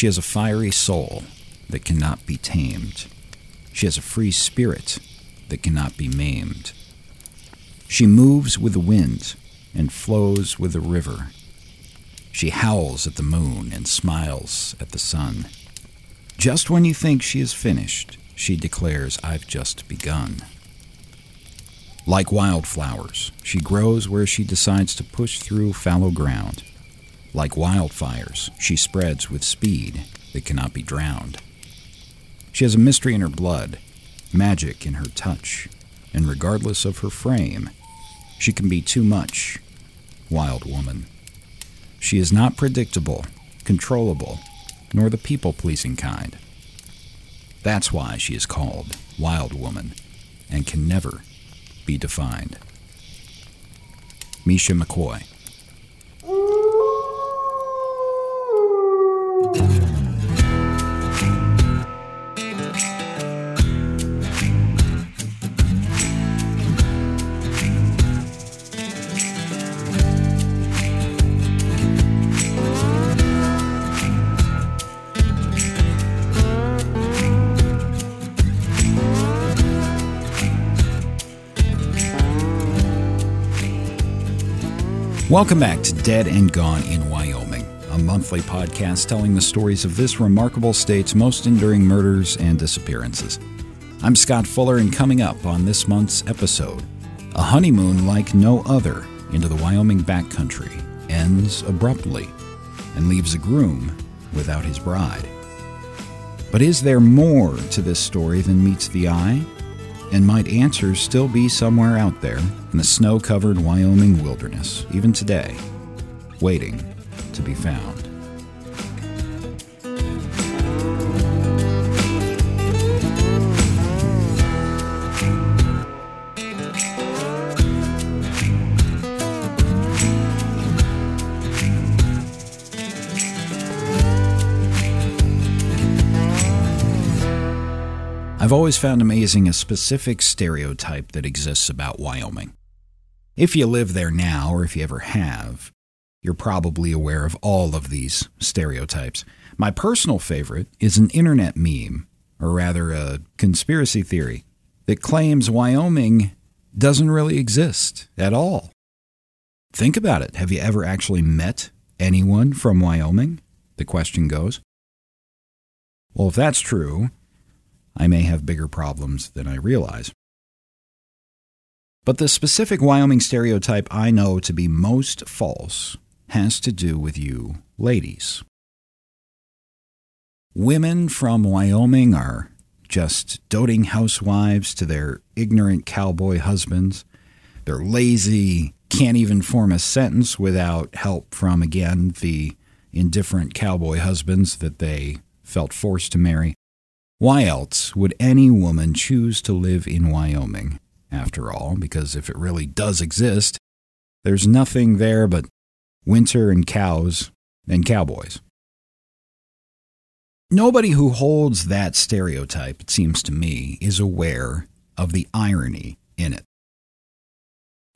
She has a fiery soul that cannot be tamed. She has a free spirit that cannot be maimed. She moves with the wind and flows with the river. She howls at the moon and smiles at the sun. Just when you think she is finished, she declares, "I've just begun." Like wildflowers, she grows where she decides to push through fallow ground. Like wildfires, she spreads with speed that cannot be drowned. She has a mystery in her blood, magic in her touch, and regardless of her frame, she can be too much, wild woman. She is not predictable, controllable, nor the people-pleasing kind. That's why she is called Wild Woman and can never be defined. Misha McCoy. Welcome back to Dead and Gone in Wyoming, a monthly podcast telling the stories of this remarkable state's most enduring murders and disappearances. I'm Scott Fuller, and coming up on this month's episode, a honeymoon like no other into the Wyoming backcountry ends abruptly and leaves a groom without his bride. But is there more to this story than meets the eye? And might answers still be somewhere out there in the snow-covered Wyoming wilderness, even today, waiting to be found? I've always found amazing a specific stereotype that exists about Wyoming. If you live there now, or if you ever have, you're probably aware of all of these stereotypes. My personal favorite is an internet meme, or rather a conspiracy theory, that claims Wyoming doesn't really exist at all. Think about it. Have you ever actually met anyone from Wyoming? The question goes. Well, if that's true, I may have bigger problems than I realize. But the specific Wyoming stereotype I know to be most false has to do with you ladies. Women from Wyoming are just doting housewives to their ignorant cowboy husbands. They're lazy, can't even form a sentence without help from, again, the indifferent cowboy husbands that they felt forced to marry. Why else would any woman choose to live in Wyoming, after all? Because if it really does exist, there's nothing there but winter and cows and cowboys. Nobody who holds that stereotype, it seems to me, is aware of the irony in it.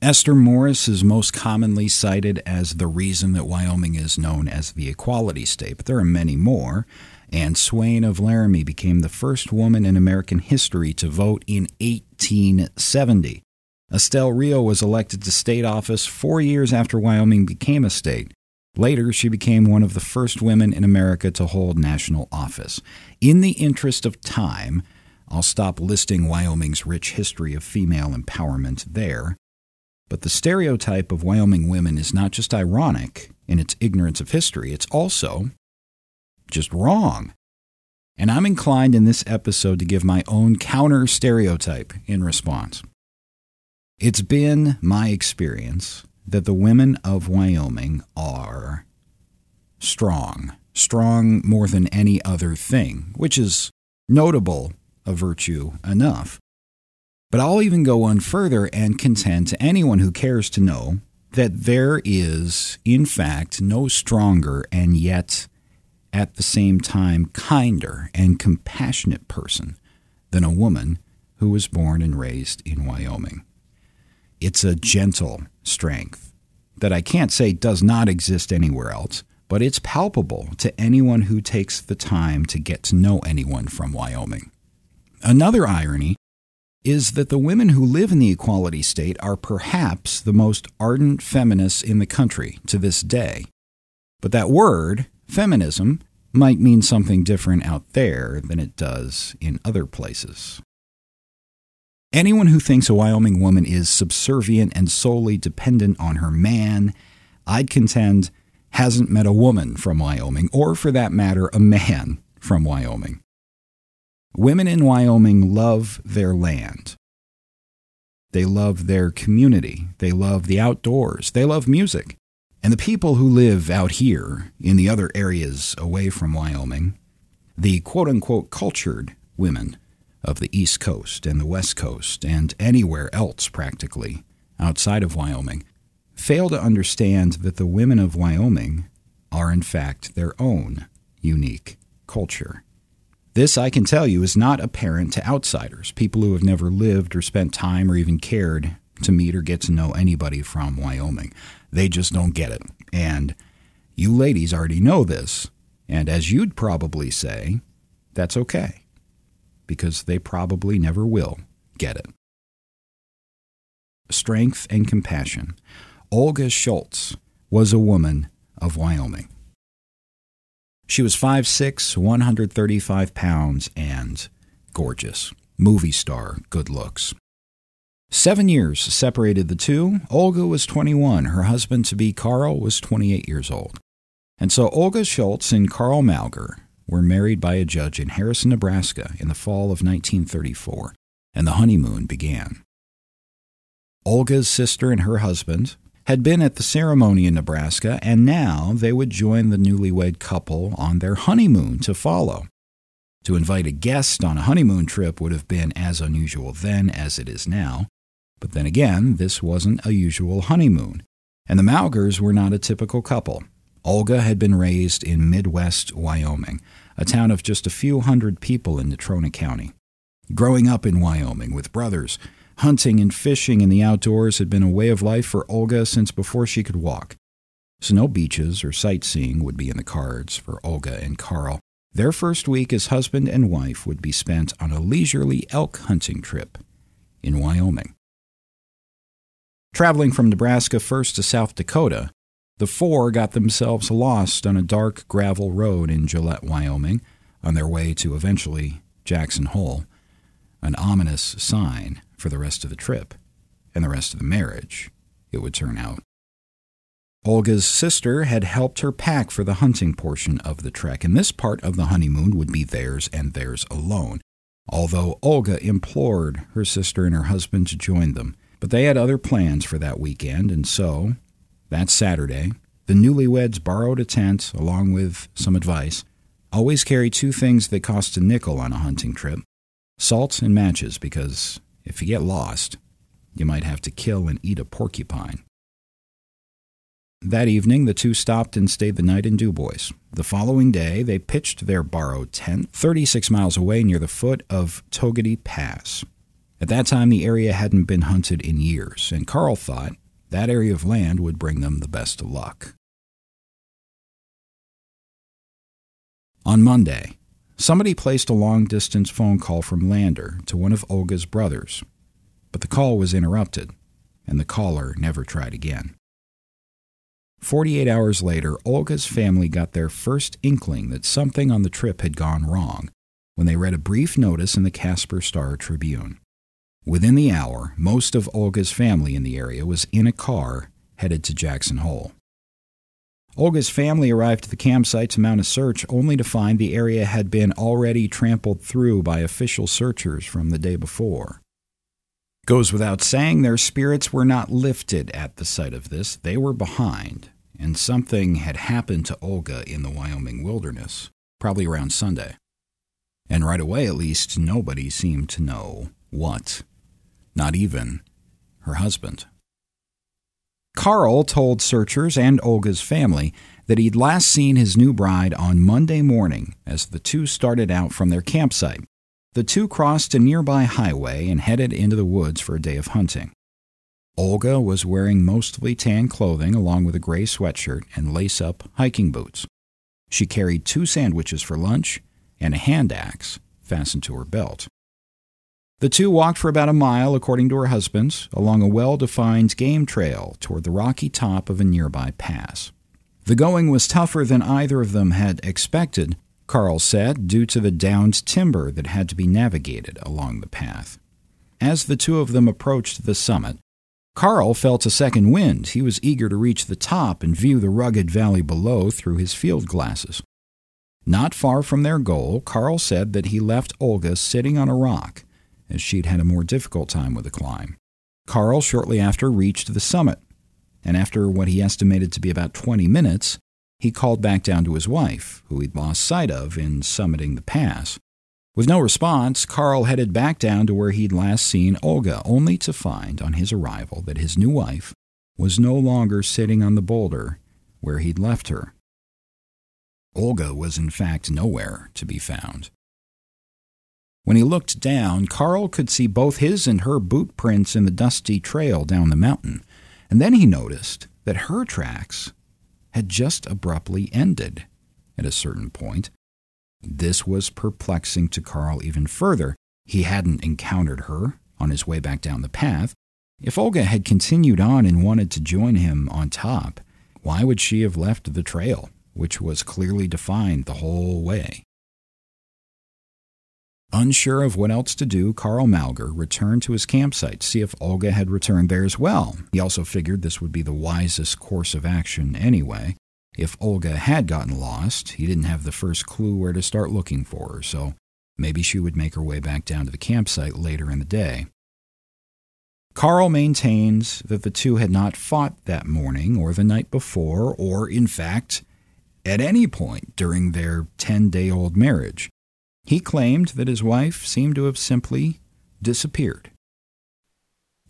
Esther Morris is most commonly cited as the reason that Wyoming is known as the Equality State, but there are many more. And Swain of Laramie became the first woman in American history to vote in 1870. Estelle Rio was elected to state office 4 years after Wyoming became a state. Later, she became one of the first women in America to hold national office. In the interest of time, I'll stop listing Wyoming's rich history of female empowerment there. But the stereotype of Wyoming women is not just ironic in its ignorance of history, it's also just wrong. And I'm inclined in this episode to give my own counter stereotype in response. It's been my experience that the women of Wyoming are strong more than any other thing, which is notable, a virtue enough. But I'll even go one further and contend to anyone who cares to know that there is, in fact, no stronger and yet at the same time kinder and compassionate person than a woman who was born and raised in Wyoming. It's a gentle strength that I can't say does not exist anywhere else, but it's palpable to anyone who takes the time to get to know anyone from Wyoming. Another irony is that the women who live in the equality state are perhaps the most ardent feminists in the country to this day. But that word, feminism, might mean something different out there than it does in other places. Anyone who thinks a Wyoming woman is subservient and solely dependent on her man, I'd contend, hasn't met a woman from Wyoming, or for that matter, a man from Wyoming. Women in Wyoming love their land. They love their community. They love the outdoors. They love music. And the people who live out here in the other areas away from Wyoming, the quote-unquote cultured women of the East Coast and the West Coast and anywhere else practically outside of Wyoming, fail to understand that the women of Wyoming are in fact their own unique culture. This, I can tell you, is not apparent to outsiders, people who have never lived or spent time or even cared to meet or get to know anybody from Wyoming. They just don't get it. And you ladies already know this. And as you'd probably say, that's okay, because they probably never will get it. Strength and compassion. Olga Schultz was a woman of Wyoming. She was 5'6", 135 pounds, and gorgeous. Movie star, good looks. 7 years separated the two. Olga was 21. Her husband-to-be, Carl, was 28 years old. And so Olga Schultz and Carl Mauger were married by a judge in Harrison, Nebraska in the fall of 1934, and the honeymoon began. Olga's sister and her husband had been at the ceremony in Nebraska, and now they would join the newlywed couple on their honeymoon to follow. To invite a guest on a honeymoon trip would have been as unusual then as it is now, but then again, this wasn't a usual honeymoon, and the Maugers were not a typical couple. Olga had been raised in Midwest Wyoming, a town of just a few hundred people in Natrona County. Growing up in Wyoming with brothers, hunting and fishing in the outdoors had been a way of life for Olga since before she could walk. So no beaches or sightseeing would be in the cards for Olga and Carl. Their first week as husband and wife would be spent on a leisurely elk hunting trip in Wyoming. Traveling from Nebraska first to South Dakota, the four got themselves lost on a dark gravel road in Gillette, Wyoming, on their way to eventually Jackson Hole, an ominous sign for the rest of the trip and the rest of the marriage, it would turn out. Olga's sister had helped her pack for the hunting portion of the trek, and this part of the honeymoon would be theirs and theirs alone, although Olga implored her sister and her husband to join them. But they had other plans for that weekend, and so, that Saturday, the newlyweds borrowed a tent along with some advice. Always carry two things that cost a nickel on a hunting trip: salt and matches, because if you get lost, you might have to kill and eat a porcupine. That evening, the two stopped and stayed the night in Du Bois. The following day, they pitched their borrowed tent 36 miles away near the foot of Togedy Pass. At that time, the area hadn't been hunted in years, and Carl thought that area of land would bring them the best of luck. On Monday, somebody placed a long-distance phone call from Lander to one of Olga's brothers, but the call was interrupted, and the caller never tried again. 48 hours later, Olga's family got their first inkling that something on the trip had gone wrong when they read a brief notice in the Casper Star-Tribune. Within the hour, most of Olga's family in the area was in a car headed to Jackson Hole. Olga's family arrived at the campsite to mount a search, only to find the area had been already trampled through by official searchers from the day before. Goes without saying, their spirits were not lifted at the sight of this. They were behind, and something had happened to Olga in the Wyoming wilderness, probably around Sunday. And right away, at least, nobody seemed to know what. Not even her husband. Carl told searchers and Olga's family that he'd last seen his new bride on Monday morning as the two started out from their campsite. The two crossed a nearby highway and headed into the woods for a day of hunting. Olga was wearing mostly tan clothing along with a gray sweatshirt and lace-up hiking boots. She carried 2 sandwiches for lunch and a hand axe fastened to her belt. The 2 walked for about a mile, according to her husband, along a well-defined game trail toward the rocky top of a nearby pass. The going was tougher than either of them had expected, Carl said, due to the downed timber that had to be navigated along the path. As the 2 of them approached the summit, Carl felt a second wind. He was eager to reach the top and view the rugged valley below through his field glasses. Not far from their goal, Carl said that he left Olga sitting on a rock, as she'd had a more difficult time with the climb. Carl shortly after reached the summit, and after what he estimated to be about 20 minutes, he called back down to his wife, who he'd lost sight of in summiting the pass. With no response, Carl headed back down to where he'd last seen Olga, only to find on his arrival that his new wife was no longer sitting on the boulder where he'd left her. Olga was, in fact, nowhere to be found. When he looked down, Carl could see both his and her boot prints in the dusty trail down the mountain, and then he noticed that her tracks had just abruptly ended at a certain point. This was perplexing to Carl even further. He hadn't encountered her on his way back down the path. If Olga had continued on and wanted to join him on top, why would she have left the trail, which was clearly defined the whole way? Unsure of what else to do, Carl Mauger returned to his campsite to see if Olga had returned there as well. He also figured this would be the wisest course of action anyway. If Olga had gotten lost, he didn't have the first clue where to start looking for her, so maybe she would make her way back down to the campsite later in the day. Carl maintains that the 2 had not fought that morning or the night before, or, in fact, at any point during their 10-day-old marriage. He claimed that his wife seemed to have simply disappeared.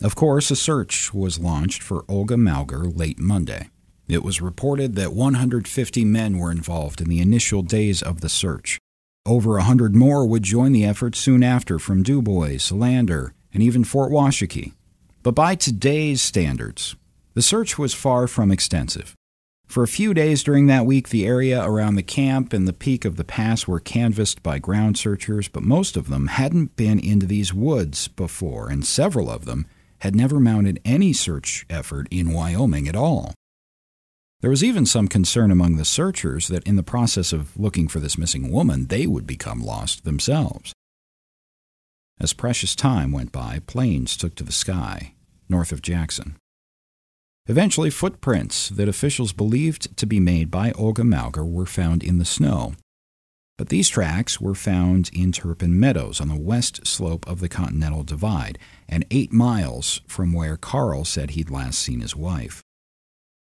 Of course, a search was launched for Olga Mauger late Monday. It was reported that 150 men were involved in the initial days of the search. Over 100 more would join the effort soon after from Dubois, Lander, and even Fort Washakie. But by today's standards, the search was far from extensive. For a few days during that week, the area around the camp and the peak of the pass were canvassed by ground searchers, but most of them hadn't been into these woods before, and several of them had never mounted any search effort in Wyoming at all. There was even some concern among the searchers that in the process of looking for this missing woman, they would become lost themselves. As precious time went by, planes took to the sky north of Jackson. Eventually, footprints that officials believed to be made by Olga Mauger were found in the snow. But these tracks were found in Turpin Meadows on the west slope of the Continental Divide, and 8 miles from where Carl said he'd last seen his wife.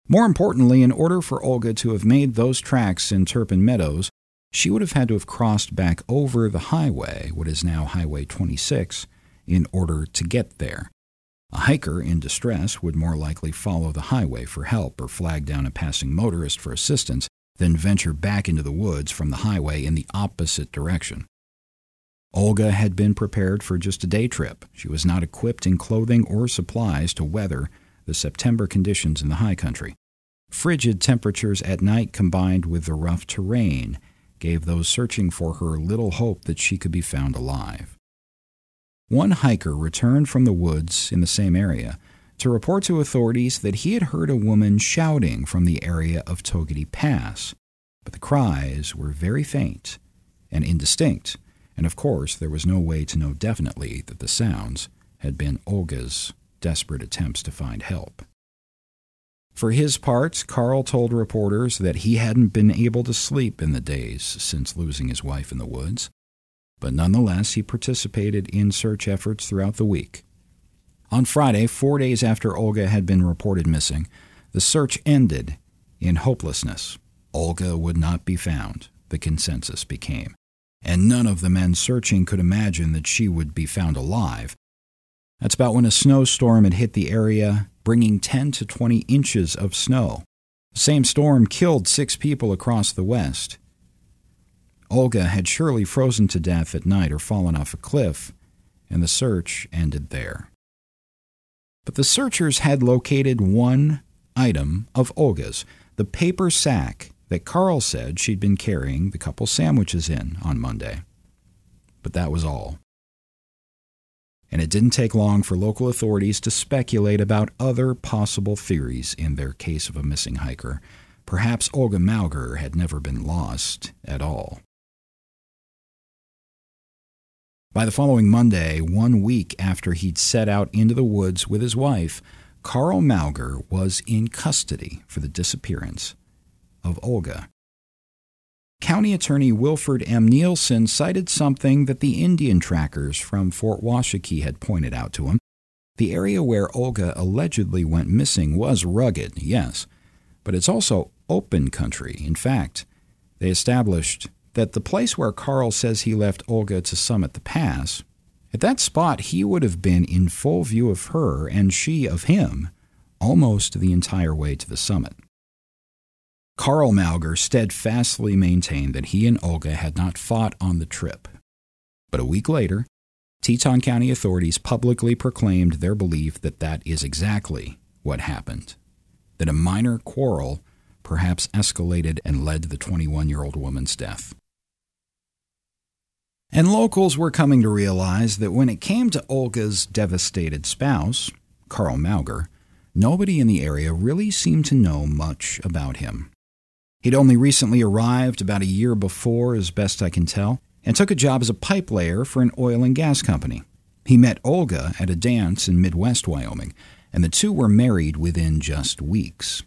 More importantly, in order for Olga to have made those tracks in Turpin Meadows, she would have had to have crossed back over the highway, what is now Highway 26, in order to get there. A hiker in distress would more likely follow the highway for help or flag down a passing motorist for assistance than venture back into the woods from the highway in the opposite direction. Olga had been prepared for just a day trip. She was not equipped in clothing or supplies to weather the September conditions in the high country. Frigid temperatures at night combined with the rough terrain gave those searching for her little hope that she could be found alive. One hiker returned from the woods in the same area to report to authorities that he had heard a woman shouting from the area of Togedy Pass, but the cries were very faint and indistinct, and of course there was no way to know definitely that the sounds had been Olga's desperate attempts to find help. For his part, Carl told reporters that he hadn't been able to sleep in the days since losing his wife in the woods. But nonetheless, he participated in search efforts throughout the week. On Friday, 4 days after Olga had been reported missing, the search ended in hopelessness. Olga would not be found, the consensus became, and none of the men searching could imagine that she would be found alive. That's about when a snowstorm had hit the area, bringing 10 to 20 inches of snow. The same storm killed 6 people across the West. Olga had surely frozen to death at night or fallen off a cliff, and the search ended there. But the searchers had located one item of Olga's, the paper sack that Carl said she'd been carrying the couple sandwiches in on Monday. But that was all. And it didn't take long for local authorities to speculate about other possible theories in their case of a missing hiker. Perhaps Olga Mauger had never been lost at all. By the following Monday, 1 week after he'd set out into the woods with his wife, Carl Mauger was in custody for the disappearance of Olga. County Attorney Wilford M. Nielsen cited something that the Indian trackers from Fort Washakie had pointed out to him. The area where Olga allegedly went missing was rugged, yes, but it's also open country. In fact, they established that the place where Carl says he left Olga to summit the pass, at that spot he would have been in full view of her and she of him almost the entire way to the summit. Carl Mauger steadfastly maintained that he and Olga had not fought on the trip. But a week later, Teton County authorities publicly proclaimed their belief that that is exactly what happened, that a minor quarrel perhaps escalated and led to the 21-year-old woman's death. And locals were coming to realize that when it came to Olga's devastated spouse, Carl Mauger, nobody in the area really seemed to know much about him. He'd only recently arrived about a year before, as best I can tell, and took a job as a pipe layer for an oil and gas company. He met Olga at a dance in Midwest Wyoming, and the two were married within just weeks.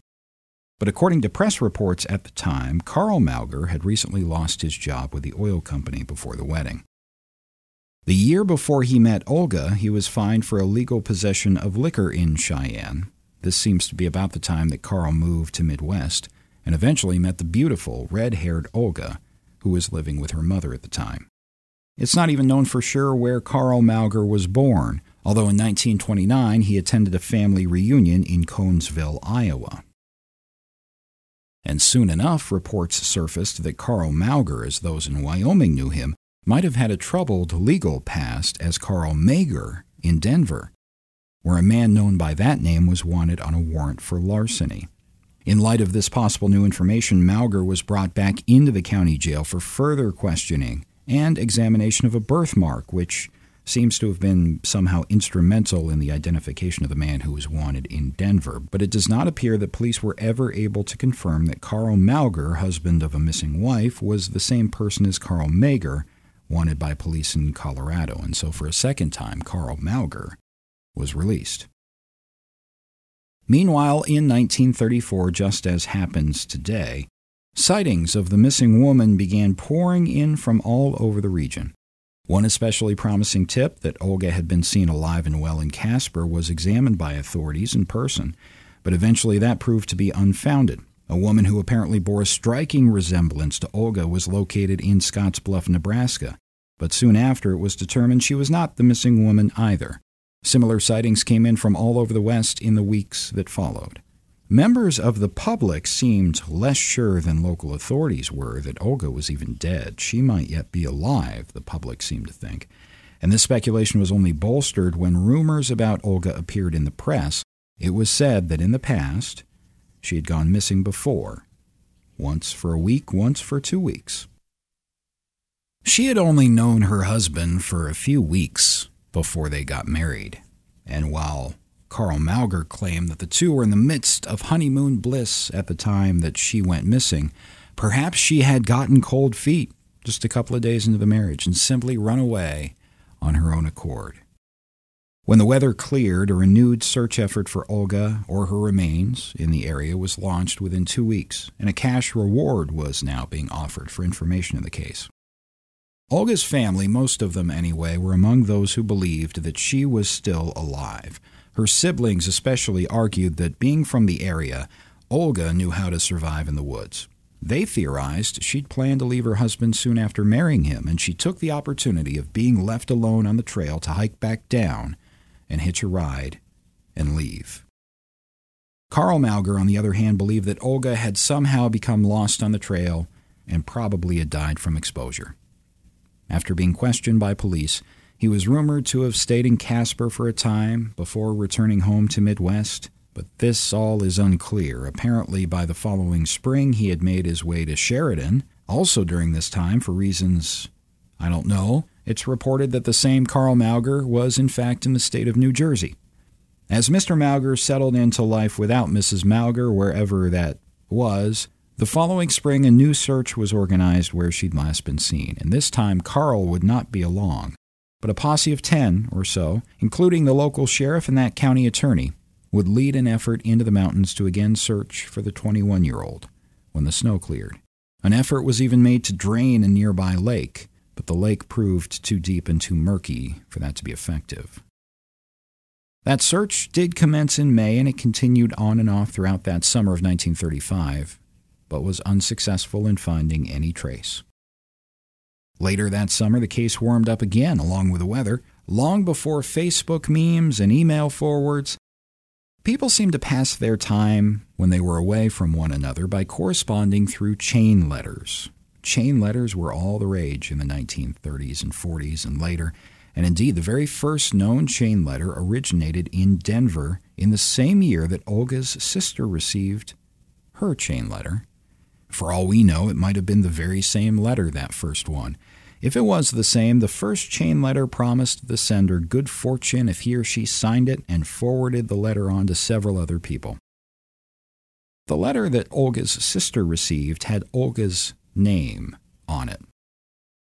But according to press reports at the time, Carl Mauger had recently lost his job with the oil company before the wedding. The year before he met Olga, he was fined for illegal possession of liquor in Cheyenne. This seems to be about the time that Carl moved to Midwest, and eventually met the beautiful, red-haired Olga, who was living with her mother at the time. It's not even known for sure where Carl Mauger was born, although in 1929 he attended a family reunion in Conesville, Iowa. And soon enough, reports surfaced that Carl Mauger, as those in Wyoming knew him, might have had a troubled legal past as Carl Mauger in Denver, where a man known by that name was wanted on a warrant for larceny. In light of this possible new information, Mauger was brought back into the county jail for further questioning and examination of a birthmark, which seems to have been somehow instrumental in the identification of the man who was wanted in Denver. But it does not appear that police were ever able to confirm that Carl Mauger, husband of a missing wife, was the same person as Carl Mauger, wanted by police in Colorado. And so for a second time, Carl Mauger was released. Meanwhile, in 1934, just as happens today, sightings of the missing woman began pouring in from all over the region. One especially promising tip that Olga had been seen alive and well in Casper was examined by authorities in person, but eventually that proved to be unfounded. A woman who apparently bore a striking resemblance to Olga was located in Scottsbluff, Nebraska, but soon after it was determined she was not the missing woman either. Similar sightings came in from all over the West in the weeks that followed. Members of the public seemed less sure than local authorities were that Olga was even dead. She might yet be alive, the public seemed to think. And this speculation was only bolstered when rumors about Olga appeared in the press. It was said that in the past, she had gone missing before, once for a week, once for 2 weeks. She had only known her husband for a few weeks before they got married. And while Carl Mauger claimed that the two were in the midst of honeymoon bliss at the time that she went missing, perhaps she had gotten cold feet just a couple of days into the marriage and simply run away on her own accord. When the weather cleared, a renewed search effort for Olga or her remains in the area was launched within 2 weeks, and a cash reward was now being offered for information in the case. Olga's family, most of them anyway, were among those who believed that she was still alive. Her siblings especially argued that being from the area, Olga knew how to survive in the woods. They theorized she'd planned to leave her husband soon after marrying him, and she took the opportunity of being left alone on the trail to hike back down and hitch a ride and leave. Carl Mauger, on the other hand, believed that Olga had somehow become lost on the trail and probably had died from exposure. After being questioned by police, He was rumored to have stayed in Casper for a time before returning home to Midwest, but this all is unclear. Apparently, by the following spring, he had made his way to Sheridan, also during this time for reasons I don't know. It's reported that the same Carl Mauger was, in fact, in the state of New Jersey. As Mr. Mauger settled into life without Mrs. Mauger, wherever that was, the following spring a new search was organized where she'd last been seen, and this time Carl would not be along, but a posse of 10 or so, including the local sheriff and that county attorney, would lead an effort into the mountains to again search for the 21-year-old when the snow cleared. An effort was even made to drain a nearby lake, but the lake proved too deep and too murky for that to be effective. That search did commence in May, and it continued on and off throughout that summer of 1935, but was unsuccessful in finding any trace. Later that summer, the case warmed up again, along with the weather. Long before Facebook memes and email forwards, people seemed to pass their time when they were away from one another by corresponding through chain letters. Chain letters were all the rage in the 1930s and 40s and later, and indeed the very first known chain letter originated in Denver in the same year that Olga's sister received her chain letter. For all we know, it might have been the very same letter, that first one. If it was the same, the first chain letter promised the sender good fortune if he or she signed it and forwarded the letter on to several other people. The letter that Olga's sister received had Olga's name on it.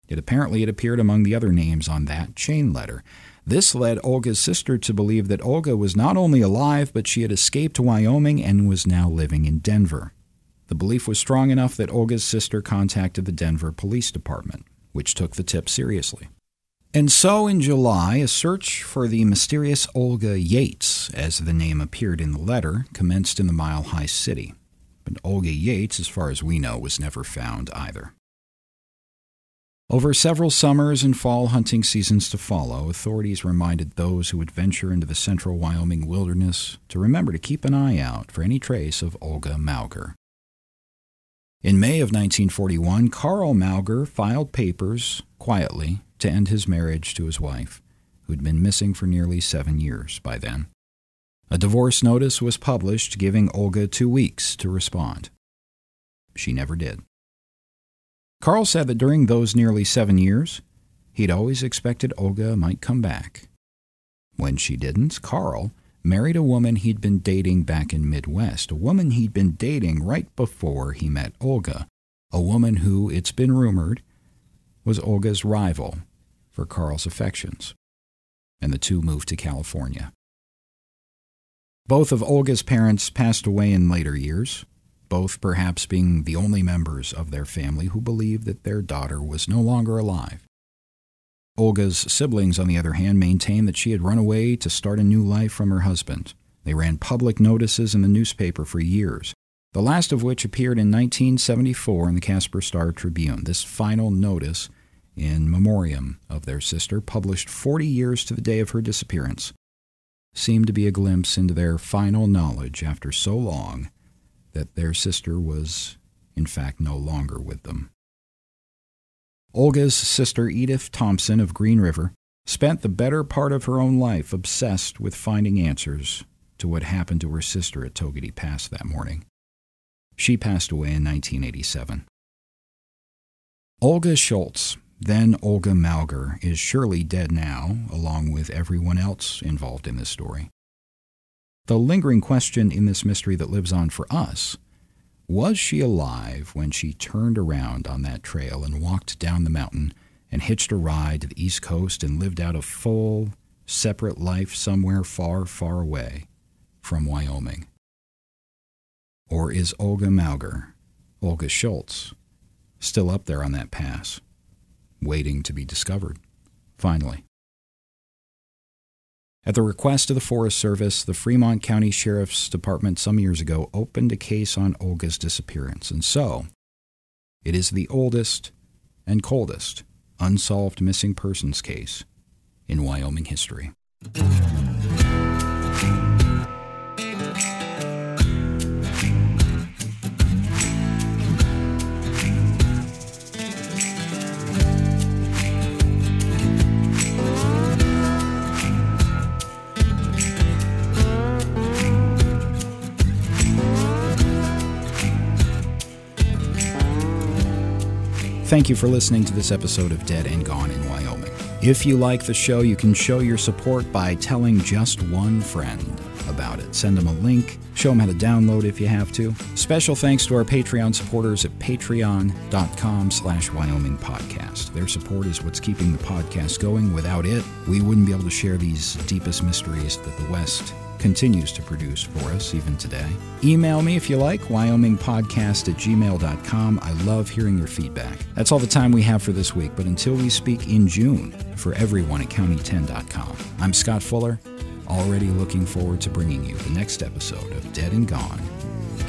It appeared among the other names on that chain letter. This led Olga's sister to believe that Olga was not only alive, but she had escaped to Wyoming and was now living in Denver. The belief was strong enough that Olga's sister contacted the Denver Police Department, which took the tip seriously. And so in July, a search for the mysterious Olga Yates, as the name appeared in the letter, commenced in the Mile High City. But Olga Yates, as far as we know, was never found either. Over several summers and fall hunting seasons to follow, authorities reminded those who would venture into the central Wyoming wilderness to remember to keep an eye out for any trace of Olga Mauger. In May of 1941, Carl Mauger filed papers, quietly, to end his marriage to his wife, who'd been missing for nearly 7 years by then. A divorce notice was published, giving Olga 2 weeks to respond. She never did. Carl said that during those nearly 7 years, he'd always expected Olga might come back. When she didn't, Carl married a woman he'd been dating back in Midwest, a woman he'd been dating right before he met Olga, a woman who, it's been rumored, was Olga's rival for Carl's affections, and the two moved to California. Both of Olga's parents passed away in later years, both perhaps being the only members of their family who believed that their daughter was no longer alive. Olga's siblings, on the other hand, maintained that she had run away to start a new life from her husband. They ran public notices in the newspaper for years, the last of which appeared in 1974 in the Casper Star-Tribune. This final notice, in memoriam of their sister, published 40 years to the day of her disappearance, seemed to be a glimpse into their final knowledge after so long that their sister was, in fact, no longer with them. Olga's sister, Edith Thompson of Green River, spent the better part of her own life obsessed with finding answers to what happened to her sister at Togedy Pass that morning. She passed away in 1987. Olga Schultz, then Olga Mauger, is surely dead now, along with everyone else involved in this story. The lingering question in this mystery that lives on for us: was she alive when she turned around on that trail and walked down the mountain and hitched a ride to the East Coast and lived out a full, separate life somewhere far, far away from Wyoming? Or is Olga Mauger, Olga Schultz, still up there on that pass, waiting to be discovered, finally? At the request of the Forest Service, the Fremont County Sheriff's Department some years ago opened a case on Olga's disappearance, and so it is the oldest and coldest unsolved missing persons case in Wyoming history. Thank you for listening to this episode of Dead and Gone in Wyoming. If you like the show, you can show your support by telling just one friend about it. Send them a link. Show them how to download if you have to. Special thanks to our Patreon supporters at patreon.com/Wyoming podcast. Their support is what's keeping the podcast going. Without it, we wouldn't be able to share these deepest mysteries that the West continues to produce for us even today. Email me if you like, wyomingpodcast@gmail.com. I love hearing your feedback. That's all the time we have for this week, but until we speak in June, for everyone at county10.com, I'm Scott Fuller, already looking forward to bringing you the next episode of Dead and Gone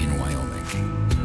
in Wyoming.